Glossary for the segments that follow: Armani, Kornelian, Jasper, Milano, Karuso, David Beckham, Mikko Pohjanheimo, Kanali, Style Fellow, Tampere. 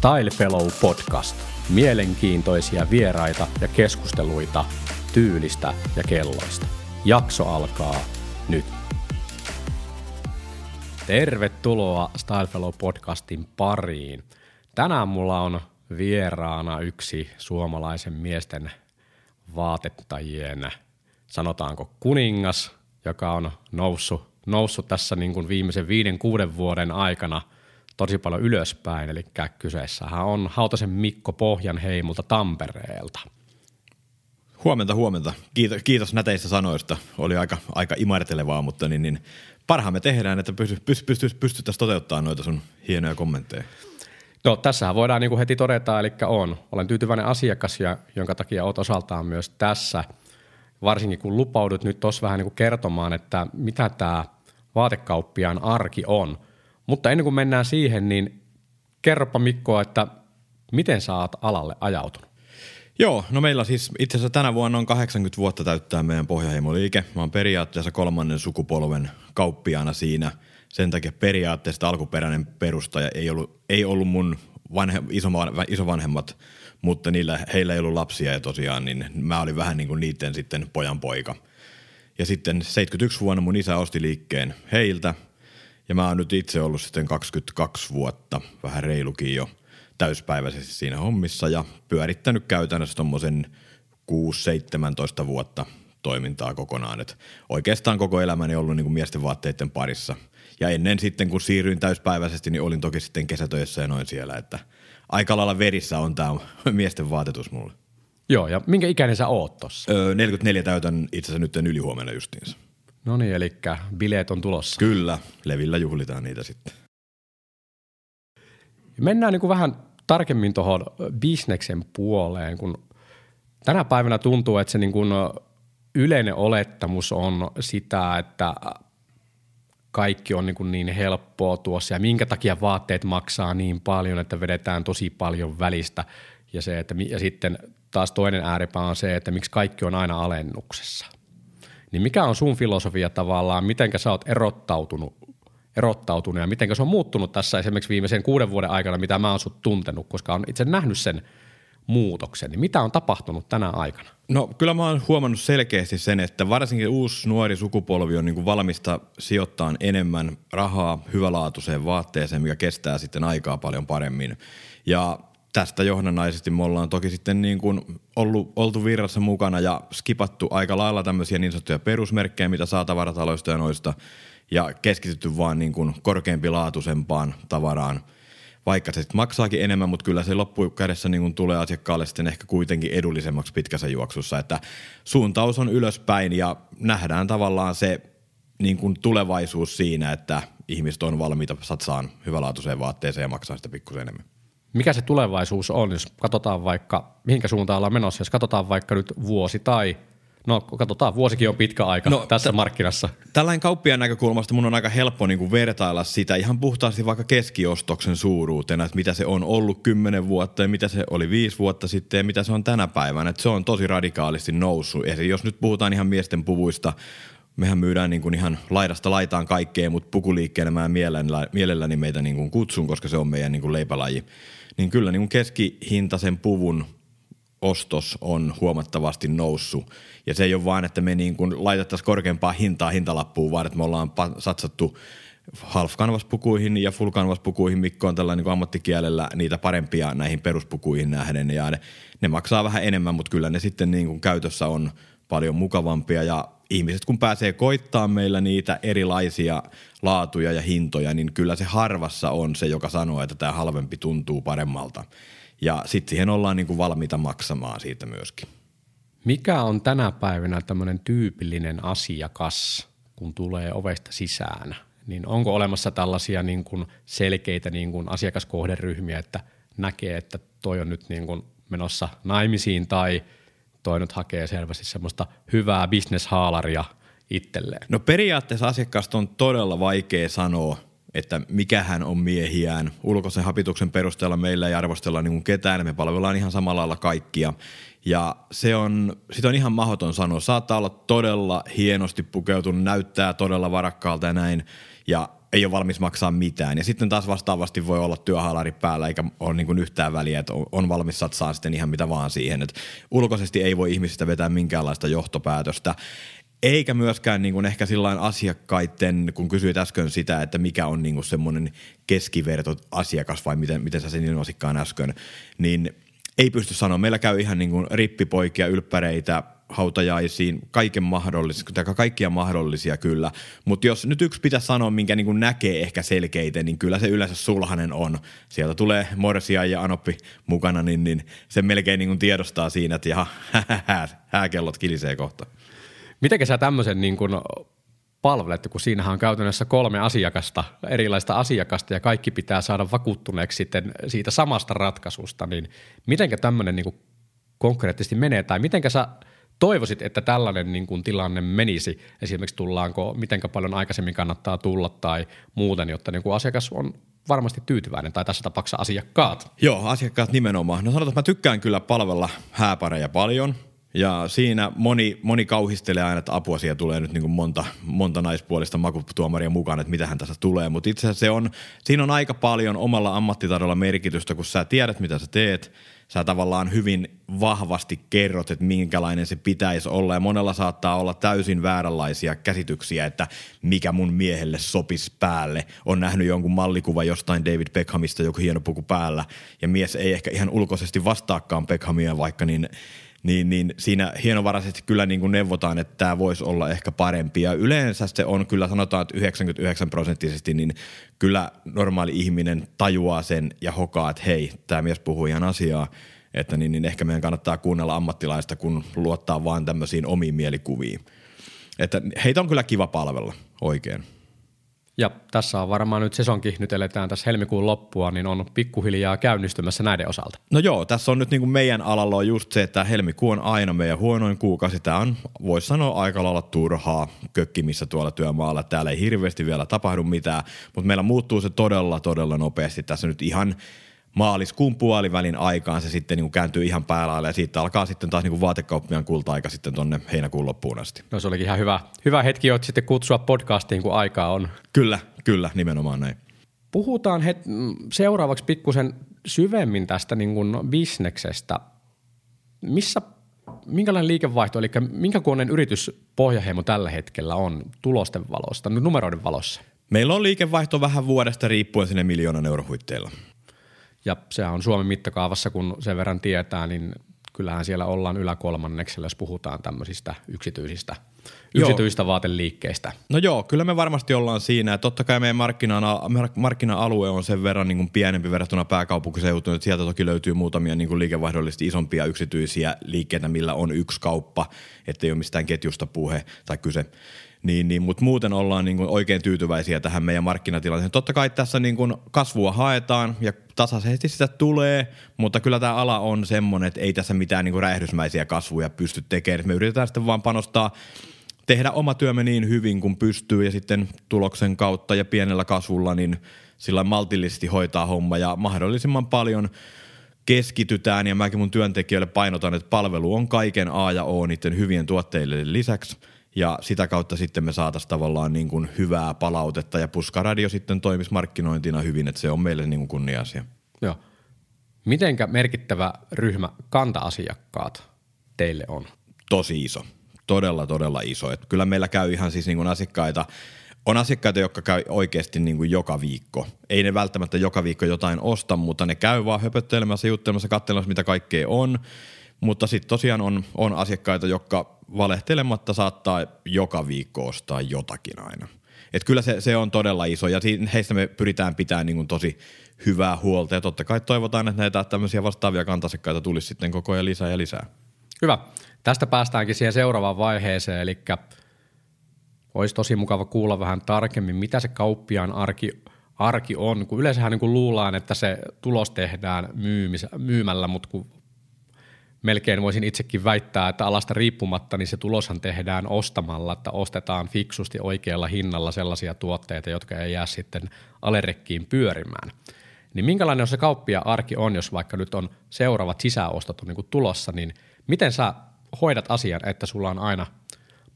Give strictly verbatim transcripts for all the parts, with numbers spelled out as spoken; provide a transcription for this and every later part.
Style Fellow podcast. Mielenkiintoisia vieraita ja keskusteluita tyylistä ja kelloista. Jakso alkaa nyt. Tervetuloa Style Fellow podcastin pariin. Tänään mulla on vieraana yksi suomalaisen miesten vaatettajien, sanotaanko kuningas, joka on noussut, noussut tässä niin kuin viimeisen viiden, kuuden vuoden aikana tosi paljon ylöspäin. Eli kyseessähän on Hautasen Mikko Pohjanheimolta Tampereelta. Huomenta, huomenta. Kiitos, kiitos näteistä sanoista. Oli aika, aika imartelevaa, mutta niin, niin parhaamme tehdään, että pystyttäisiin pysty, pysty toteuttamaan noita sun hienoja kommentteja. No tässähän voidaan niin kuin heti todeta, eli on. Olen tyytyväinen asiakas, ja, jonka takia olet osaltaan myös tässä. Varsinkin kun lupaudut nyt tuossa vähän niin kuin kertomaan, että mitä tämä vaatekauppiaan arki on. Mutta ennen kuin mennään siihen, niin kerropa Mikko, että miten sä oot alalle ajautunut? Joo, no meillä siis itse asiassa tänä vuonna on kahdeksankymmentä vuotta täyttää meidän Pohjanheimo-liike. Mä oon periaatteessa kolmannen sukupolven kauppiaana siinä. Sen takia periaatteessa alkuperäinen perustaja ei ollut, ei ollut mun vanhe, isovanhemmat, mutta niillä, heillä ei ollut lapsia ja tosiaan niin mä olin vähän niin kuin niiden sitten pojan poika. Ja sitten seitsemänkymmentäyksi vuonna mun isä osti liikkeen heiltä ja mä oon nyt itse ollut sitten kaksikymmentäkaksi vuotta, vähän reilukin jo täyspäiväisesti siinä hommissa ja pyörittänyt käytännössä tommosen kuusi seitsemäntoista vuotta toimintaa kokonaan. Et oikeastaan koko elämäni ollut niin kuin miesten vaatteiden parissa. Ja ennen sitten, kun siirryin täyspäiväisesti, niin olin toki sitten kesätöissä ja noin siellä, että aika lailla verissä on tämä miesten vaatetus mulle. Joo, ja minkä ikäinen sä oot tossa? Öö, neljäkymmentäneljä täytän itse asiassa nyt ylihuomenna justiinsa. No niin, eli bileet on tulossa. Kyllä, levillä juhlitaan niitä sitten. Mennään niin kuin vähän tarkemmin tuohon bisneksen puoleen, kun tänä päivänä tuntuu, että se niin kuin yleinen olettamus on sitä, että kaikki on niin, kuin niin helppoa tuossa ja minkä takia vaatteet maksaa niin paljon, että vedetään tosi paljon välistä. Ja, se, että, ja sitten taas toinen ääripää on se, että miksi kaikki on aina alennuksessa. Niin mikä on sun filosofia tavallaan, mitenkä sä oot erottautunut, erottautunut ja mitenkä se on muuttunut tässä esimerkiksi viimeisen kuuden vuoden aikana, mitä mä oon sut tuntenut, koska on itse nähnyt sen muutoksen. Niin mitä on tapahtunut tänä aikana? No kyllä mä oon huomannut selkeästi sen, että varsinkin uusi nuori sukupolvi on niin kuin valmista sijoittamaan enemmän rahaa hyvälaatuiseen vaatteeseen, mikä kestää sitten aikaa paljon paremmin. Ja tästä johdannaisesti me ollaan toki sitten niin kuin ollut, oltu virrassa mukana ja skipattu aika lailla tämmöisiä niin sanottuja perusmerkkejä, mitä saa tavarataloista ja noista, ja keskitytty vaan niin kuin korkeampilaatuisempaan tavaraan. Vaikka se maksaakin enemmän, mutta kyllä se loppukädessä niin kuin tulee asiakkaalle sitten ehkä kuitenkin edullisemmaksi pitkässä juoksussa, että suuntaus on ylöspäin ja nähdään tavallaan se niin kuin tulevaisuus siinä, että ihmiset on valmiita satsaan hyvälaatuiseen vaatteeseen ja maksaa sitä pikkusen enemmän. Mikä se tulevaisuus on, jos katsotaan vaikka, mihinkä suuntaan ollaan menossa, jos katsotaan vaikka nyt vuosi tai no katsotaan, vuosikin on pitkä aika no, tässä t- markkinassa. Tällainen kauppiaan näkökulmasta mun on aika helppo niin kuin vertailla sitä ihan puhtaasti vaikka keskiostoksen suuruutena, että mitä se on ollut kymmenen vuotta ja mitä se oli viisi vuotta sitten ja mitä se on tänä päivänä. Että se on tosi radikaalisti noussut. Eli jos nyt puhutaan ihan miesten puvuista, mehän myydään niin kuin ihan laidasta laitaan kaikkea, mutta pukuliikkeenä mä mielelläni meitä niin kuin kutsun, koska se on meidän niin kuin leipälaji. Niin kyllä niin kuin keskihintaisen puvun ostos on huomattavasti noussut ja se ei ole vaan, että me niin kuin laitettaisiin korkeampaa hintaa hintalappuun, vaan että me ollaan satsattu half canvas pukuihin ja full canvas pukuihin, Mikko on tällä niin kuin ammattikielellä niitä parempia näihin peruspukuihin nähden ja ne, ne maksaa vähän enemmän, mutta kyllä ne sitten niin kuin käytössä on paljon mukavampia ja ihmiset kun pääsee koittaa meillä niitä erilaisia laatuja ja hintoja, niin kyllä se harvassa on se, joka sanoo, että tämä halvempi tuntuu paremmalta. Ja sitten siihen ollaan niinku valmiita maksamaan siitä myöskin. Mikä on tänä päivänä tämmöinen tyypillinen asiakas, kun tulee ovesta sisään? Niin onko olemassa tällaisia niin kuin selkeitä niin kuin asiakaskohderyhmiä, että näkee, että toi on nyt niin kuin menossa naimisiin tai toi nyt hakee selvästi semmoista hyvää bisneshaalaria itselleen? No periaatteessa asiakkaasta on todella vaikea sanoa, että mikähän on miehiään. Ulkoisen hapituksen perusteella meillä ei arvostella niin kuin ketään, me palvellaan ihan samalla lailla kaikkia. Ja se on, sitä on ihan mahdoton sanoa. Saattaa olla todella hienosti pukeutunut, näyttää todella varakkaalta ja näin. Ja ei ole valmis maksaa mitään. Ja sitten taas vastaavasti voi olla työhaalari päällä, eikä ole niin kuin yhtään väliä, että on valmis satsaa sitten ihan mitä vaan siihen. Et ulkoisesti ei voi ihmisistä vetää minkäänlaista johtopäätöstä. Eikä myöskään niin kuin ehkä sillain asiakkaiden, kun kysyit äsken sitä, että mikä on niin kuin semmoinen keskiverto asiakas vai miten, miten sä sen ilmaisikkaan äsken, niin ei pysty sanoa. Meillä käy ihan niin kuin rippipoikia, ylppäreitä, hautajaisiin, kaiken mahdollisia, kaikkia mahdollisia kyllä, mutta jos nyt yksi pitää sanoa, minkä niin kuin näkee ehkä selkeiten, niin kyllä se yleensä Sulhanen on. Sieltä tulee morsia ja anoppi mukana, niin, niin se melkein niin kuin tiedostaa siinä, että jaha, hääkellot kilisee kohta. Mitenkä sä tämmöisen niin kuin palvelet, kun siinähän on käytännössä kolme asiakasta, erilaista asiakasta ja kaikki pitää saada vakuuttuneeksi sitten siitä samasta ratkaisusta, niin mitenkä tämmöinen niin kuin konkreettisesti menee tai mitenkä sä toivoisit, että tällainen niin kuin tilanne menisi, esimerkiksi tullaanko, mitenkä paljon aikaisemmin kannattaa tulla tai muuten, jotta niin kuin asiakas on varmasti tyytyväinen tai tässä tapauksessa asiakkaat? Joo, asiakkaat nimenomaan. No sanotaan, että mä tykkään kyllä palvella hääpareja paljon. Ja siinä moni, moni kauhistelee aina, että apua siellä tulee nyt niin kuin monta, monta naispuolista makutuomaria mukaan, että mitähän tässä tulee. Mutta itse asiassa se on, siinä on aika paljon omalla ammattitaidolla merkitystä, kun sä tiedät, mitä sä teet. Sä tavallaan hyvin vahvasti kerrot, että minkälainen se pitäisi olla. Ja monella saattaa olla täysin vääränlaisia käsityksiä, että mikä mun miehelle sopisi päälle. On nähnyt jonkun mallikuva jostain David Beckhamista, joku hieno puku päällä. Ja mies ei ehkä ihan ulkoisesti vastaakaan Beckhamia vaikka niin... Niin, niin siinä hienovaraisesti kyllä niin kuin neuvotaan, että tämä voisi olla ehkä parempi. Ja yleensä se on kyllä, sanotaan, että yhdeksänkymmentäyhdeksän prosenttisesti, niin kyllä normaali ihminen tajuaa sen ja hokaa, että hei, tämä mies puhuu ihan asiaa. Että niin, niin ehkä meidän kannattaa kuunnella ammattilaista, kun luottaa vaan tämmöisiin omiin mielikuviin. Että heitä on kyllä kiva palvella oikein. Ja tässä on varmaan nyt sesonkin, nyt eletään tässä helmikuun loppua, niin on pikkuhiljaa käynnistymässä näiden osalta. No joo, tässä on nyt niin kuin meidän alalla on just se, että helmikuu on aina meidän huonoin kuukausi. Tämä on, voisi sanoa, aika lailla turhaa kökkimissä tuolla työmaalla. Täällä ei hirveästi vielä tapahdu mitään, mutta meillä muuttuu se todella, todella nopeasti. Tässä nyt ihan maaliskuun puolivälin aikaan se sitten niin kuin kääntyy ihan päälaille ja siitä alkaa sitten taas niin kuin vaatekauppiaan kulta-aika sitten tuonne heinäkuun loppuun asti. No se olikin ihan hyvä, hyvä hetki, joita sitten kutsua podcastiin, kun aikaa on. Kyllä, kyllä, nimenomaan näin. Puhutaan het- seuraavaksi pikkusen syvemmin tästä niin kuin bisneksestä. Missä, minkälainen liikevaihto, eli minkäkoinen yritys Pohjanheimo tällä hetkellä on tulosten valosta, numeroiden valossa? Meillä on liikevaihto vähän vuodesta riippuen sinne miljoonan euron huitteilla. Ja sehän on Suomen mittakaavassa, kun sen verran tietää, niin kyllähän siellä ollaan yläkolmanneksella, jos puhutaan tämmöisistä yksityisistä, yksityisistä vaateliikkeistä. No joo, kyllä me varmasti ollaan siinä. Totta kai meidän markkina-alue on sen verran niin kuin pienempi verrattuna pääkaupunkiseutuun, että sieltä toki löytyy muutamia niin kuin liikevaihdollisesti isompia yksityisiä liikkeitä, millä on yksi kauppa, ettei ole mistään ketjusta puhe tai kyse. Niin, niin, mutta muuten ollaan niin kuin oikein tyytyväisiä tähän meidän markkinatilanteeseen. Totta kai tässä niin kuin kasvua haetaan ja tasaisesti sitä tulee, mutta kyllä tämä ala on semmoinen, että ei tässä mitään niin kuin räjähdysmäisiä kasvuja pysty tekemään. Me yritetään sitten vaan panostaa, tehdä oma työmme niin hyvin kuin pystyy ja sitten tuloksen kautta ja pienellä kasvulla niin sillä maltillisesti hoitaa homma ja mahdollisimman paljon keskitytään ja mäkin mun työntekijöille painotan, että palvelu on kaiken A ja O niiden hyvien tuotteiden lisäksi. Ja sitä kautta sitten me saataisiin tavallaan niin kuin hyvää palautetta ja puskaradio sitten toimisi markkinointina hyvin, että se on meille niin kuin kunnia-asia. Joo. Mitenkä merkittävä ryhmä kanta-asiakkaat teille on? Tosi iso. Todella, todella iso. Et kyllä meillä käy ihan siis niin kuin asiakkaita, on asiakkaita, jotka käy oikeasti niin kuin joka viikko. Ei ne välttämättä joka viikko jotain osta, mutta ne käy vaan höpöttelemässä, juttelemassa, katselemassa mitä kaikkea on. Mutta sitten tosiaan on, on asiakkaita, jotka valehtelematta saattaa joka viikko ostaa jotakin aina. Et kyllä se, se on todella iso ja heistä me pyritään pitämään niin kuin tosi hyvää huolta ja totta kai toivotaan, että näitä tämmöisiä vastaavia kantasekkaita tulisi sitten koko ajan lisää ja lisää. Hyvä. Tästä päästäänkin siihen seuraavaan vaiheeseen, eli olisi tosi mukava kuulla vähän tarkemmin, mitä se kauppiaan arki arki on, kun yleensähän niin kuin luullaan, että se tulos tehdään myymis, myymällä, mutta kun melkein voisin itsekin väittää, että alasta riippumatta niin se tuloshan tehdään ostamalla, että ostetaan fiksusti oikealla hinnalla sellaisia tuotteita, jotka ei jää sitten alerekkiin pyörimään. Niin minkälainen se kauppiaan arki on, jos vaikka nyt on seuraavat sisäostot on niin kuin tulossa, niin miten sä hoidat asian, että sulla on aina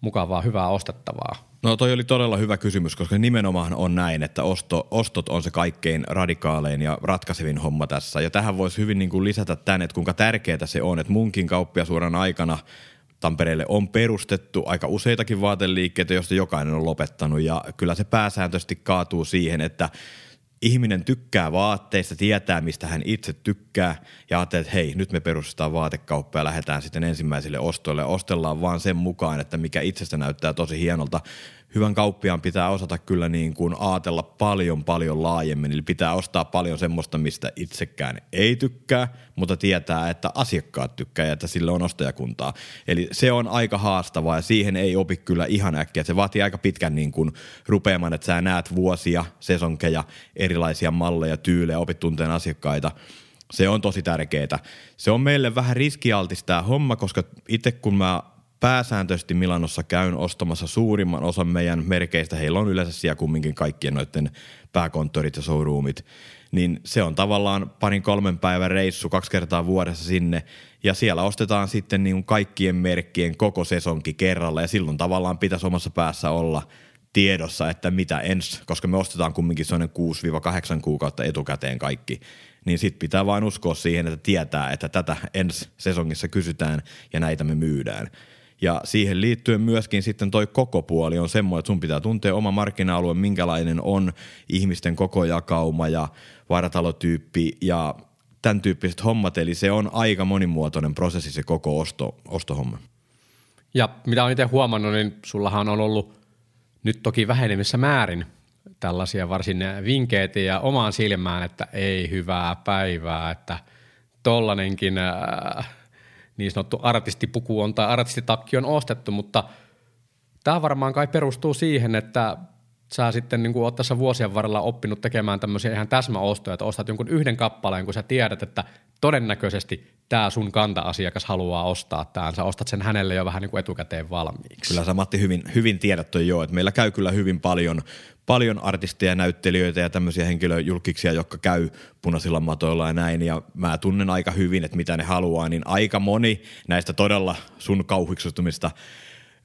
mukavaa, hyvää ostettavaa? No toi oli todella hyvä kysymys, koska nimenomaan on näin, että osto, ostot on se kaikkein radikaalein ja ratkaisevin homma tässä. Ja tähän voisi hyvin niin kuin lisätä tämän, että kuinka tärkeää se on, että munkin kauppiasuuran aikana Tampereelle on perustettu aika useitakin vaateliikkeitä, joista jokainen on lopettanut. Ja kyllä se pääsääntöisesti kaatuu siihen, että ihminen tykkää vaatteista, tietää mistä hän itse tykkää ja ajattelee, että hei, nyt me perustetaan vaatekauppa ja lähdetään sitten ensimmäisille ostoille ja ostellaan vaan sen mukaan, että mikä itsestä näyttää tosi hienolta. Hyvän kauppiaan pitää osata kyllä niin kuin ajatella paljon paljon laajemmin, eli pitää ostaa paljon semmoista, mistä itsekään ei tykkää, mutta tietää, että asiakkaat tykkää ja että sillä on ostajakuntaa. Eli se on aika haastavaa ja siihen ei opi kyllä ihan äkkiä. Se vaatii aika pitkän niin kuin rupeaman, että sä näet vuosia, sesonkeja, erilaisia malleja, tyylejä, opit tunteen asiakkaita. Se on tosi tärkeää. Se on meille vähän riskialtis tämä homma, koska itse kun mä pääsääntöisesti Milanossa käyn ostamassa suurimman osan meidän merkeistä. Heillä on yleensä siellä kumminkin kaikkien noiden pääkonttorit ja showroomit. Niin se on tavallaan parin kolmen päivän reissu kaksi kertaa vuodessa sinne. Ja siellä ostetaan sitten niin kaikkien merkkien koko sesonki kerralla. Ja silloin tavallaan pitäisi omassa päässä olla tiedossa, että mitä ensi. Koska me ostetaan kumminkin sellainen kuusi kahdeksan kuukautta etukäteen kaikki. Niin sit pitää vain uskoa siihen, että tietää, että tätä ensi sesongissa kysytään ja näitä me myydään. Ja siihen liittyen myöskin sitten toi koko puoli on semmoinen, että sun pitää tuntea oma markkina-alue, minkälainen on ihmisten koko jakauma ja varatalotyyppi ja tämän tyyppiset hommat. Eli se on aika monimuotoinen prosessi se koko osto, ostohomma. Ja mitä olen itse huomannut, niin sullahan on ollut nyt toki vähenevissä määrin tällaisia varsin vinkkejä omaan silmään, että ei hyvää päivää, että tollanenkin... Äh, niin sanottu artistipuku on tai artistitakki on ostettu, mutta tämä varmaan kai perustuu siihen, että sä sitten niin oot tässä vuosien varrella oppinut tekemään tämmöisiä ihan täsmäostoja, että ostat jonkun yhden kappaleen, kun sä tiedät, että todennäköisesti tämä sun kanta-asiakas haluaa ostaa tämän, sä ostat sen hänelle jo vähän niin kuin etukäteen valmiiksi. Kyllä sä Matti hyvin, hyvin tiedät toi joo, että meillä käy kyllä hyvin paljon, paljon artisteja, näyttelijöitä ja tämmöisiä henkilöjulkiksia, jotka käy punaisilla matoilla ja näin, ja mä tunnen aika hyvin, että mitä ne haluaa, niin aika moni näistä todella sun kauhiksuttumista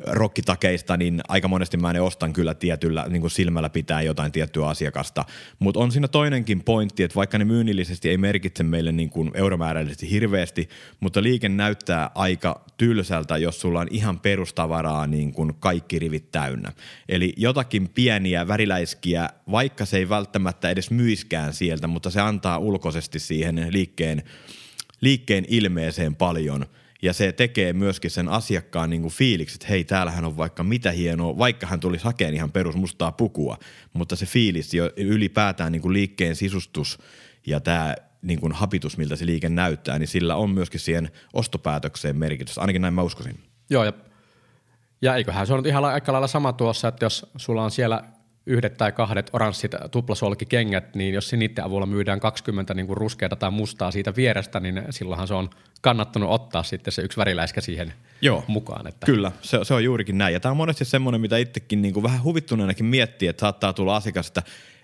rokkitakeista, niin aika monesti mä ne ostan kyllä tietyllä, niin kuin silmällä pitää jotain tiettyä asiakasta. Mutta on siinä toinenkin pointti, että vaikka ne myynnillisesti ei merkitse meille niin kuin euromääräisesti hirveästi, mutta liike näyttää aika tylsältä, jos sulla on ihan perustavaraa niin kuin kaikki rivit täynnä. Eli jotakin pieniä väriläiskiä, vaikka se ei välttämättä edes myiskään sieltä, mutta se antaa ulkoisesti siihen liikkeen, liikkeen ilmeeseen paljon. Ja se tekee myöskin sen asiakkaan niin kuin fiiliksi, että hei, täällähän on vaikka mitä hienoa, vaikka hän tulisi hakemaan ihan perusmustaa pukua. Mutta se fiilis, ylipäätään niin kuin liikkeen sisustus ja tämä niin kuin hapitus, miltä se liike näyttää, niin sillä on myöskin siihen ostopäätökseen merkitys. Ainakin näin mä uskoisin. Joo, ja, ja eiköhän se on nyt ihan aika lailla sama tuossa, että jos sulla on siellä yhdet tai kahdet oranssit tuplasolkikengät, niin jos niiden avulla myydään kaksikymmentä niin kuin ruskeata tai mustaa siitä vierestä, niin silloinhan se on kannattanut ottaa sitten se yksi väriläiskä siihen Joo, mukaan. Että. Kyllä, se, se on juurikin näin. Ja tämä on monesti semmoinen, mitä itsekin niin kuin vähän huvittuneenakin miettii, että saattaa tulla asiakas, että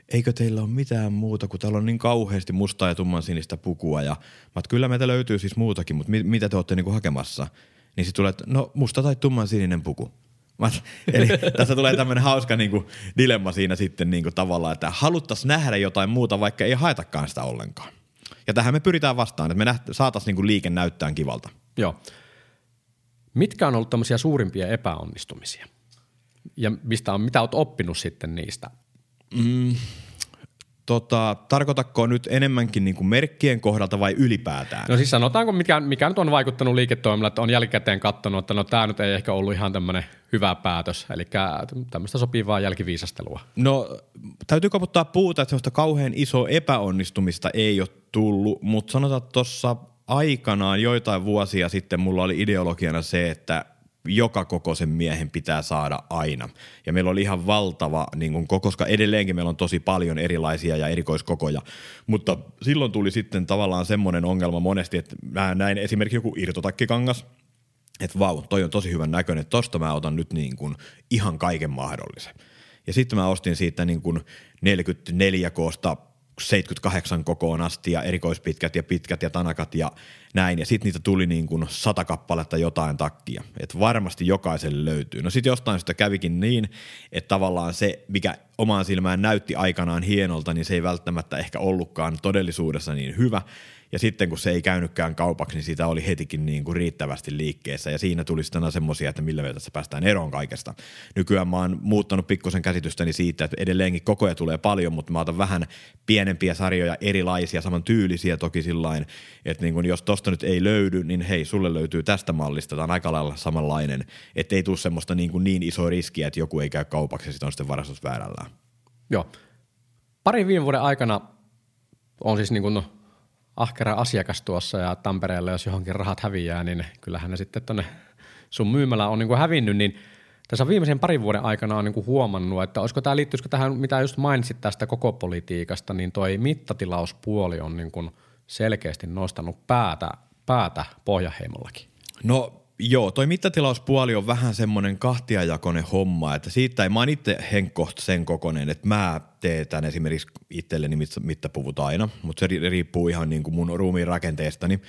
eikö teillä ole mitään muuta, kun täällä on niin kauheasti mustaa ja tumman sinistä pukua. Ja mä, että kyllä meitä löytyy siis muutakin, mutta mit, mitä te olette niin kuin hakemassa? Niin sitten tulee, että no musta tai tumman sininen puku. Eli tässä tulee tämmöinen hauska niin kuin dilemma siinä sitten niin kuin tavallaan, että haluttaisiin nähdä jotain muuta, vaikka ei haetakaan sitä ollenkaan. Ja tähän me pyritään vastaan, että me näht- saataisiin niin kuin liike näyttämään kivalta. Joo. Mitkä on ollut tämmöisiä suurimpia epäonnistumisia? Ja mistä on, mitä olet oppinut sitten niistä? Mm, tota, tarkoitatko nyt enemmänkin niin kuin merkkien kohdalta vai ylipäätään? No siis sanotaanko, mikä, mikä nyt on vaikuttanut liiketoimilla, että on jälkikäteen katsonut, että no tämä nyt ei ehkä ollut ihan tämmöinen hyvä päätös, eli tämmöistä sopivaa jälkiviisastelua. No täytyy koputtaa puuta, että semmoista kauhean isoa epäonnistumista ei ole tullut, mutta sanotaan tuossa aikanaan joitain vuosia sitten mulla oli ideologiana se, että joka kokoisen miehen pitää saada aina. Ja meillä oli ihan valtava, niin kun, koska edelleenkin meillä on tosi paljon erilaisia ja erikoiskokoja. Mutta silloin tuli sitten tavallaan semmoinen ongelma monesti, että mä näin esimerkiksi joku irtotakkikangas, että vau, toi on tosi hyvän näköinen, että tosta mä otan nyt niin kun ihan kaiken mahdollisen. Ja sitten mä ostin siitä niin kun neljäkymmentäneljä koosta seitsemänkymmentäkahdeksan kokoon asti ja erikoispitkät ja pitkät ja tanakat ja näin. Ja sitten niitä tuli niin kuin sata kappaletta jotain takkia. Että varmasti jokaiselle löytyy. No sitten jostain sitä kävikin niin, että tavallaan se, mikä omaan silmään näytti aikanaan hienolta, niin se ei välttämättä ehkä ollutkaan todellisuudessa niin hyvä. Ja sitten kun se ei käynytkään kaupaksi, niin sitä oli hetikin niin kuin riittävästi liikkeessä. Ja siinä tuli sitten semmoisia, että millä tässä päästään eroon kaikesta. Nykyään mä oon muuttanut pikkusen käsitystäni siitä, että edelleenkin koko ajan tulee paljon, mutta mä otan vähän pienempiä sarjoja, erilaisia, samantyylisiä toki sillain, että niin kuin jos tosta nyt ei löydy, niin hei, sulle löytyy tästä mallista. Tämä on aika lailla samanlainen, että ei tule semmoista niin kuin niin isoa riskiä, että joku ei käy kaupaksi ja sitten on sitten varastus väärällään. Joo. Parin viime vuoden aikana on siis niin kuin no ahkera asiakas tuossa ja Tampereella, jos johonkin rahat häviää, niin kyllähän ne sitten tuonne sun myymälä on niin kuin hävinnyt, niin tässä viimeisen parin vuoden aikana on niin kuin huomannut, että olisiko tämä, liittyisikö tähän, mitä just mainitsit tästä koko politiikasta, niin toi mittatilauspuoli on niin kuin selkeästi nostanut päätä, päätä Pohjanheimollakin. No joo, toi mittatilauspuoli on vähän semmoinen kahtiajakoinen homma, että siitä ei, mä oon itse henkkoht sen kokoinen, että mä teetän esimerkiksi itselleni mittapuvut aina, mutta se riippuu ihan niin kuin mun ruumiin rakenteestani,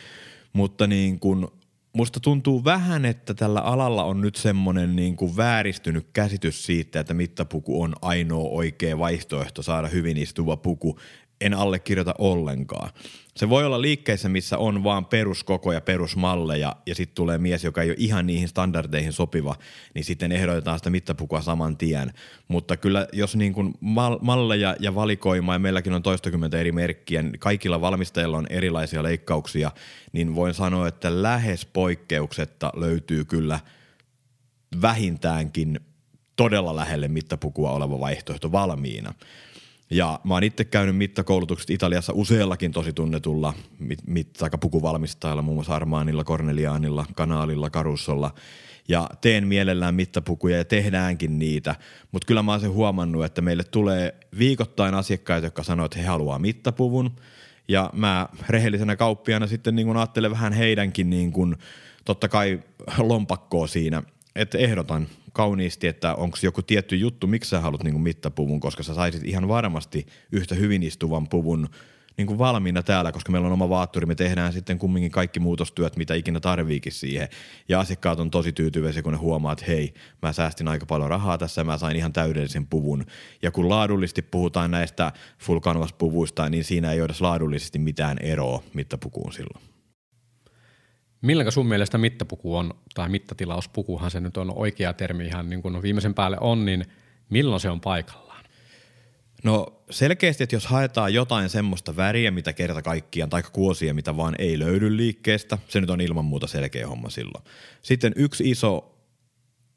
mutta niin kuin musta tuntuu vähän, että tällä alalla on nyt semmoinen niin kuin vääristynyt käsitys siitä, että mittapuku on ainoa oikea vaihtoehto saada hyvin istuva puku. En allekirjoita ollenkaan. Se voi olla liikkeissä, missä on vaan peruskoko ja perusmalleja ja sitten tulee mies, joka ei ole ihan niihin standardeihin sopiva, niin sitten ehdotetaan sitä mittapukua saman tien. Mutta kyllä jos niin kun malleja ja valikoimaa, ja meilläkin on toistakymmentä eri merkkiä, niin kaikilla valmistajilla on erilaisia leikkauksia, niin voin sanoa, että lähes poikkeuksetta löytyy kyllä vähintäänkin todella lähelle mittapukua oleva vaihtoehto valmiina. Ja mä oon itse käynyt mittakoulutukset Italiassa useallakin tosi tunnetulla mittapukuvalmistajalla, muun muassa Armanilla, Kornelianilla, Kanalilla, Karusolla. Ja teen mielellään mittapukuja ja tehdäänkin niitä, mutta kyllä mä oon sen huomannut, että meille tulee viikoittain asiakkaita, jotka sanoo, että he haluaa mittapuvun. Ja mä rehellisenä kauppiaana sitten niin kun ajattelen vähän heidänkin niin kun, totta kai lompakkoa siinä, että ehdotan kauniisti, että onko joku tietty juttu, miksi sä haluat niinku mittapuvun, koska sä saisit ihan varmasti yhtä hyvin istuvan puvun niinku valmiina täällä, koska meillä on oma vaatturi, me tehdään sitten kumminkin kaikki muutostyöt, mitä ikinä tarviikin siihen. Ja asiakkaat on tosi tyytyväisiä, kun ne huomaa, että hei, mä säästin aika paljon rahaa tässä ja mä sain ihan täydellisen puvun. Ja kun laadullisesti puhutaan näistä full canvas-puvuista, niin siinä ei ole laadullisesti mitään eroa mittapukuun silloin. Milläkö sun mielestä mittapuku on, tai mittatilauspukuhan se nyt on oikea termi ihan niin kuin viimeisen päälle on, niin milloin se on paikallaan? No selkeästi, että jos haetaan jotain semmoista väriä, mitä kerta kaikkiaan, tai kuosia, mitä vaan ei löydy liikkeestä, se nyt on ilman muuta selkeä homma silloin. Sitten yksi iso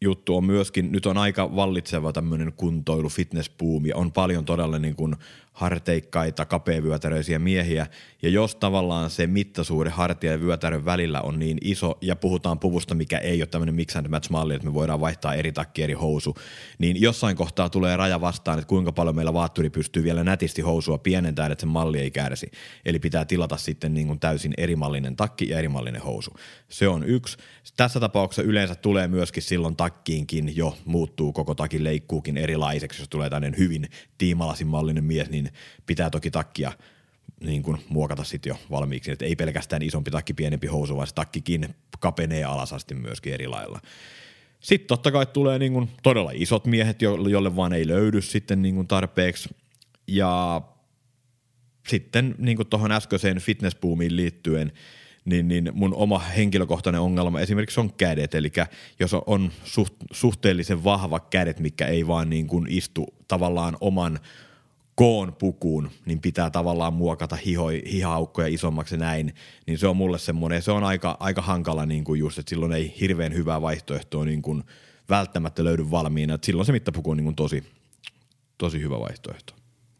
juttu on myöskin, nyt on aika vallitseva tämmöinen kuntoilu, fitnessbuumi, on paljon todella niin kuin harteikkaita, kapeavyötäröisiä miehiä, ja jos tavallaan se mittasuhde hartia ja vyötärön välillä on niin iso, ja puhutaan puvusta, mikä ei ole tämmöinen mix and match malli, että me voidaan vaihtaa eri takki, eri housu, niin jossain kohtaa tulee raja vastaan, että kuinka paljon meillä vaatturi pystyy vielä nätisti housua pienentämään, että se malli ei kärsi. Eli pitää tilata sitten niin kuin täysin erimallinen takki ja erimallinen housu. Se on yksi. Tässä tapauksessa yleensä tulee myöskin silloin takkiinkin jo, muuttuu koko takin leikkuukin erilaiseksi, jos tulee tämmöinen hyvin tiimalasin mallinen mies, niin pitää toki takkia niin kuin muokata sitten jo valmiiksi, että ei pelkästään isompi takki, pienempi housu, vaan se takkikin kapenee alasasti myöskin eri lailla. Sitten totta kai tulee niin kuin todella isot miehet, jolle vaan ei löydy sitten niin kuin tarpeeksi. Ja sitten niin kuin tuohon äskeiseen fitnessboomiin liittyen, Niin, niin mun oma henkilökohtainen ongelma esimerkiksi on kädet, eli jos on suht, suhteellisen vahva kädet, mikä ei vaan niin kuin istu tavallaan oman koon pukuun, niin pitää tavallaan muokata hihoi, hiha-aukkoja isommaksi näin, niin se on mulle semmoinen, se on aika, aika hankala niin kuin just, että silloin ei hirveän hyvää vaihtoehtoa niin kuin välttämättä löydy valmiina, että silloin se mittapuku on niin kuin tosi, tosi hyvä vaihtoehto.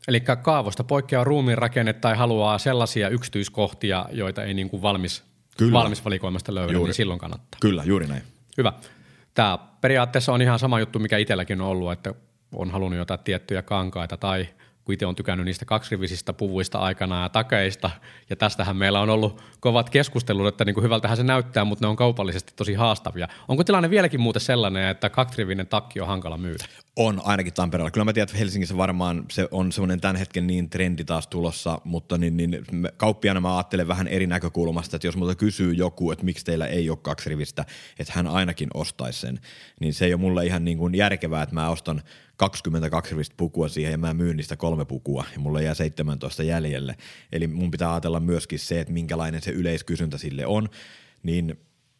Eli kaavoista poikkeaa ruumiin rakenne tai haluaa sellaisia yksityiskohtia, joita ei niin kuin valmis, valmis valikoimasta löydy, juuri. Niin silloin kannattaa. Kyllä, juuri näin. Hyvä. Tämä periaatteessa on ihan sama juttu, mikä itselläkin on ollut, että on halunnut jotain tiettyjä kankaita tai kun itse olen tykännyt niistä kaksirivisistä puvuista aikanaan ja takeista, ja tästähän meillä on ollut kovat keskustelut, että niin kuin hyvältähän se näyttää, mutta ne on kaupallisesti tosi haastavia. Onko tilanne vieläkin muuten sellainen, että kaksirivinen takki on hankala myydä? On, ainakin Tampereella. Kyllä mä tiedän, että Helsingissä varmaan se on semmoinen tämän hetken niin trendi taas tulossa, mutta niin, niin, kauppiaana mä ajattelen vähän eri näkökulmasta, että jos multa kysyy joku, että miksi teillä ei ole kaksirivistä, että hän ainakin ostaisi sen, niin se ei ole mulle ihan niin kuin järkevää, että mä ostan kaksikymmentäkaksi rivistä pukua siihen ja mä myyn niistä kolme pukua ja mulla jää seitsemäntoista jäljelle. Eli mun pitää ajatella myöskin se, että minkälainen se yleiskysyntä sille on, niin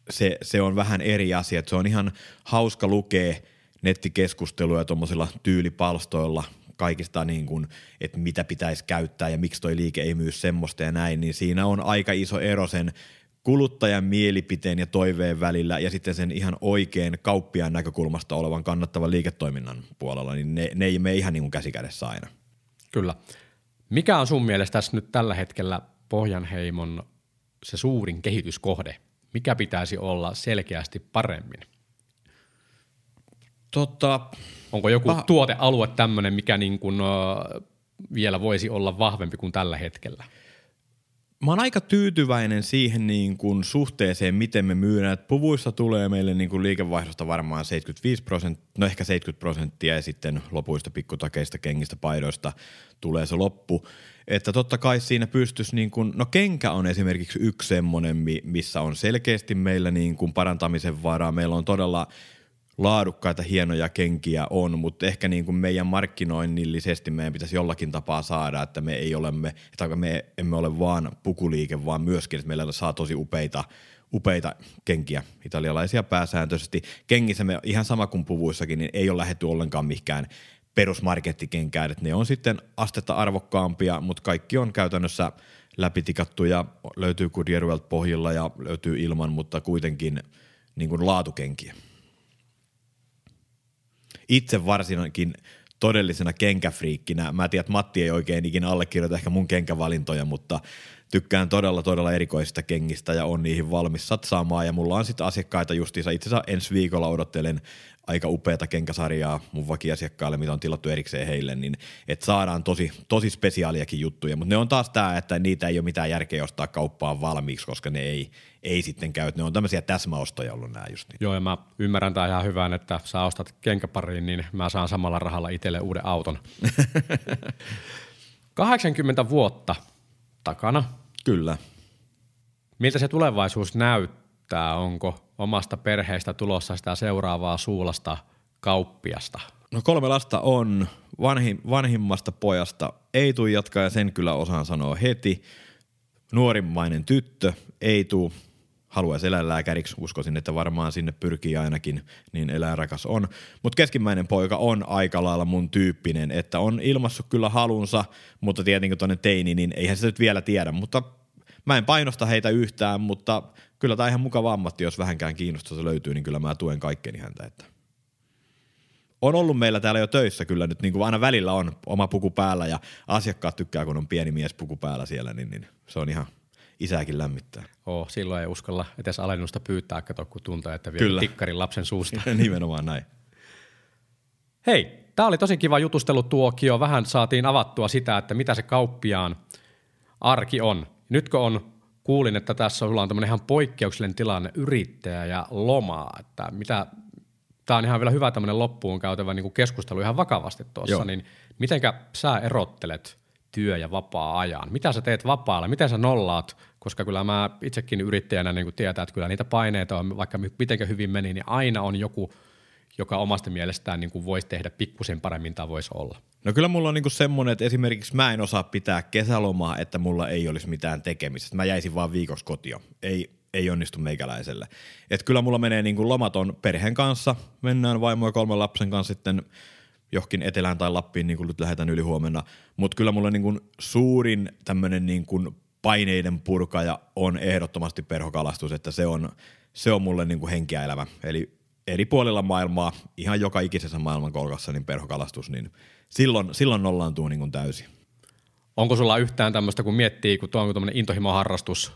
se, se on vähän eri asia. Että se on ihan hauska lukea nettikeskusteluja tuommoisilla tyylipalstoilla kaikista, niin kuin, että mitä pitäisi käyttää ja miksi toi liike ei myy semmoista ja näin, niin siinä on aika iso ero sen kuluttajan mielipiteen ja toiveen välillä ja sitten sen ihan oikein kauppiaan näkökulmasta olevan kannattavan liiketoiminnan puolella, niin ne, ne ei mene ihan niin kuin käsi kädessä aina. Kyllä. Mikä on sun mielestä tässä nyt tällä hetkellä Pohjanheimon se suurin kehityskohde? Mikä pitäisi olla selkeästi paremmin? Totta. Onko joku ah. tuotealue tämmöinen, mikä niin kuin, uh, vielä voisi olla vahvempi kuin tällä hetkellä? Mä oon aika tyytyväinen siihen niin kun suhteeseen, miten me myydään. Et puvuissa tulee meille niin kun liikevaihdosta varmaan seitsemänkymmentäviisi prosenttia, no ehkä seitsemänkymmentä prosenttia ja sitten lopuista pikkutakeista, kengistä, paidoista tulee se loppu. Että totta kai siinä pystyisi, niin kun, no kenkä on esimerkiksi yksi semmoinen, missä on selkeästi meillä niin kun parantamisen varaa. Meillä on todella laadukkaita, hienoja kenkiä on, mutta ehkä niin kuin meidän markkinoinnillisesti meidän pitäisi jollakin tapaa saada, että me, ei olemme, että me emme ole vaan pukuliike, vaan myöskin, että meillä saa tosi upeita, upeita kenkiä, italialaisia pääsääntöisesti. Kengissä me ihan sama kuin puvuissakin, niin ei ole lähdetty ollenkaan mihinkään perusmarkettikenkään, että ne on sitten astetta arvokkaampia, mutta kaikki on käytännössä läpitikattuja, löytyy Goodyearilta pohjilla ja löytyy ilman, mutta kuitenkin niin kuin laatukenkiä. Itse varsinkin todellisena kenkäfriikkinä, mä tiedän, että Matti ei oikein ikinä allekirjoita ehkä mun kenkävalintoja, mutta tykkään todella, todella erikoisista kengistä ja on niihin valmis satsaamaan ja mulla on sitten asiakkaita justiinsa, itse asiassa ensi viikolla odottelen aika upeata kenkäsarjaa mun vakiasiakkaille, mitä on tilattu erikseen heille, niin että saadaan tosi, tosi spesiaaliakin juttuja, mutta ne on taas tää, että niitä ei ole mitään järkeä ostaa kauppaan valmiiksi, koska ne ei, ei sitten käy, ne on tämmöisiä täsmäostoja ollut nämä just niin. Joo, ja mä ymmärrän tää ihan hyvään, että sä ostat kenkäpariin, niin mä saan samalla rahalla itselle uuden auton. kahdeksankymmentä vuotta takana. Kyllä. Miltä se tulevaisuus näyttää? Onko omasta perheestä tulossa sitä seuraavaa suulasta kauppiasta? No kolme lasta on. Vanhin, vanhimmasta pojasta ei tule jatkaa ja sen kyllä osaan sanoa heti. Nuorimmainen tyttö ei tule. Haluaisi elää lääkäriksi. Uskoisin, että varmaan sinne pyrkii ainakin, niin eläinrakas on. Mutta keskimmäinen poika on aika lailla mun tyyppinen, että on ilmassut kyllä halunsa, mutta tietenkin tuonne teini, niin eihän se nyt vielä tiedä. Mutta mä en painosta heitä yhtään, mutta kyllä tämä ihan mukava ammatti, jos vähänkään kiinnostusta löytyy, niin kyllä mä tuen kaikkeni häntä. Että on ollut meillä täällä jo töissä kyllä nyt, niin kuin aina välillä on oma puku päällä ja asiakkaat tykkää, kun on pieni mies puku päällä siellä, niin, niin se on ihan isääkin lämmittää. Oo, oh, silloin ei uskalla edes alennusta pyytää, kato kun tuntuu, että vielä tikkarin lapsen suusta. Nimenomaan näin. Hei, tää oli tosi kiva jutustelutuokio. Vähän saatiin avattua sitä, että mitä se kauppiaan arki on. Nyt kun on, kuulin, että tässä on tämmöinen ihan poikkeuksellinen tilanne, yrittäjä ja lomaa, että mitä, tää on ihan vielä hyvä tämmöinen loppuun käytävä niin kuin keskustelu ihan vakavasti tuossa, niin mitenkä sä erottelet työ- ja vapaa-ajan? Mitä sä teet vapaalla? Miten sä nollaat? Koska kyllä mä itsekin yrittäjänä niin tietää, että kyllä niitä paineita on, vaikka mitenkä hyvin meni, niin aina on joku, joka omasta mielestään niin voisi tehdä pikkusen paremmin tai voisi olla. No kyllä mulla on niin semmoinen, että esimerkiksi mä en osaa pitää kesälomaa, että mulla ei olisi mitään tekemistä. Mä jäisin vaan viikoksi kotia. Ei, ei onnistu meikäläiselle. Että kyllä mulla menee niin lomaton perheen kanssa. Mennään vaimo ja kolmen lapsen kanssa sitten johonkin etelään tai Lappiin, niin kuin nyt lähdetään yli huomenna. Mutta kyllä mulla niin kuin suurin tämmöinen niin kuin paineiden purkaja on ehdottomasti perhokalastus, että se on, se on mulle niin kuin henkiä elämä. Eli eri puolilla maailmaa, ihan joka ikisessä maailmankolkassa, niin perhokalastus, niin silloin, silloin nollaantuu niin kuin täysin. Onko sulla yhtään tämmöistä, kun miettii, kun tuo on tämmöinen intohimoharrastus,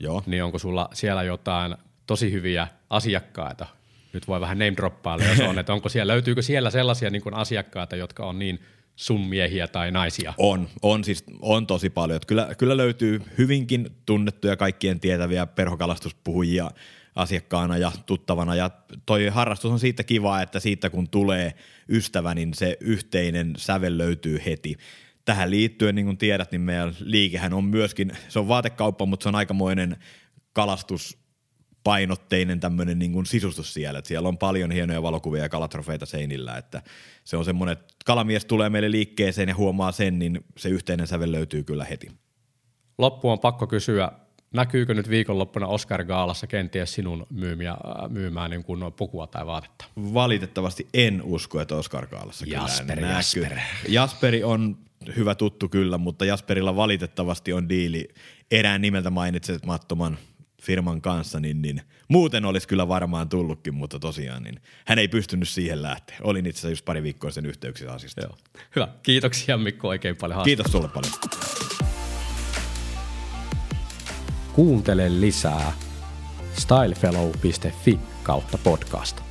joo, niin onko sulla siellä jotain tosi hyviä asiakkaita? Nyt voi vähän name droppailla, jos on, että onko siellä, löytyykö siellä sellaisia niin kuin asiakkaita, jotka on niin sun miehiä tai naisia? On, on siis on tosi paljon. Että kyllä, kyllä löytyy hyvinkin tunnettuja, kaikkien tietäviä perhokalastuspuhujia asiakkaana ja tuttavana. Ja toi harrastus on siitä kivaa, että siitä kun tulee ystävä, niin se yhteinen sävel löytyy heti. Tähän liittyen, niin kuin tiedät, niin meidän liikehän on myöskin, se on vaatekauppa, mutta se on aikamoinen kalastuspainotteinen tämmöinen niin kuin sisustus siellä. Että siellä on paljon hienoja valokuvia ja kalatrofeita seinillä, että se on semmoinen, että kalamies tulee meille liikkeeseen ja huomaa sen, niin se yhteinen sävel löytyy kyllä heti. Loppuun on pakko kysyä, näkyykö nyt viikonloppuna Oscar-gaalassa kenties sinun myymiä, myymää niin kuin pukua tai vaatetta? Valitettavasti en usko, että Oscar-gaalassa kyllä Jasper, näkyy. Jasper. Jasperi on hyvä tuttu kyllä, mutta Jasperilla valitettavasti on diili erään nimeltä mainitsemattoman firman kanssa, niin, niin muuten olisi kyllä varmaan tullutkin, mutta tosiaan niin hän ei pystynyt siihen lähteä. Olin itse asiassa just pari viikkoa sen yhteyksissä asiasta. Joo. Hyvä. Kiitoksia Mikko oikein paljon haastattelusta. Kiitos sulle paljon. Kuuntele lisää style fellow piste fi kautta podcast.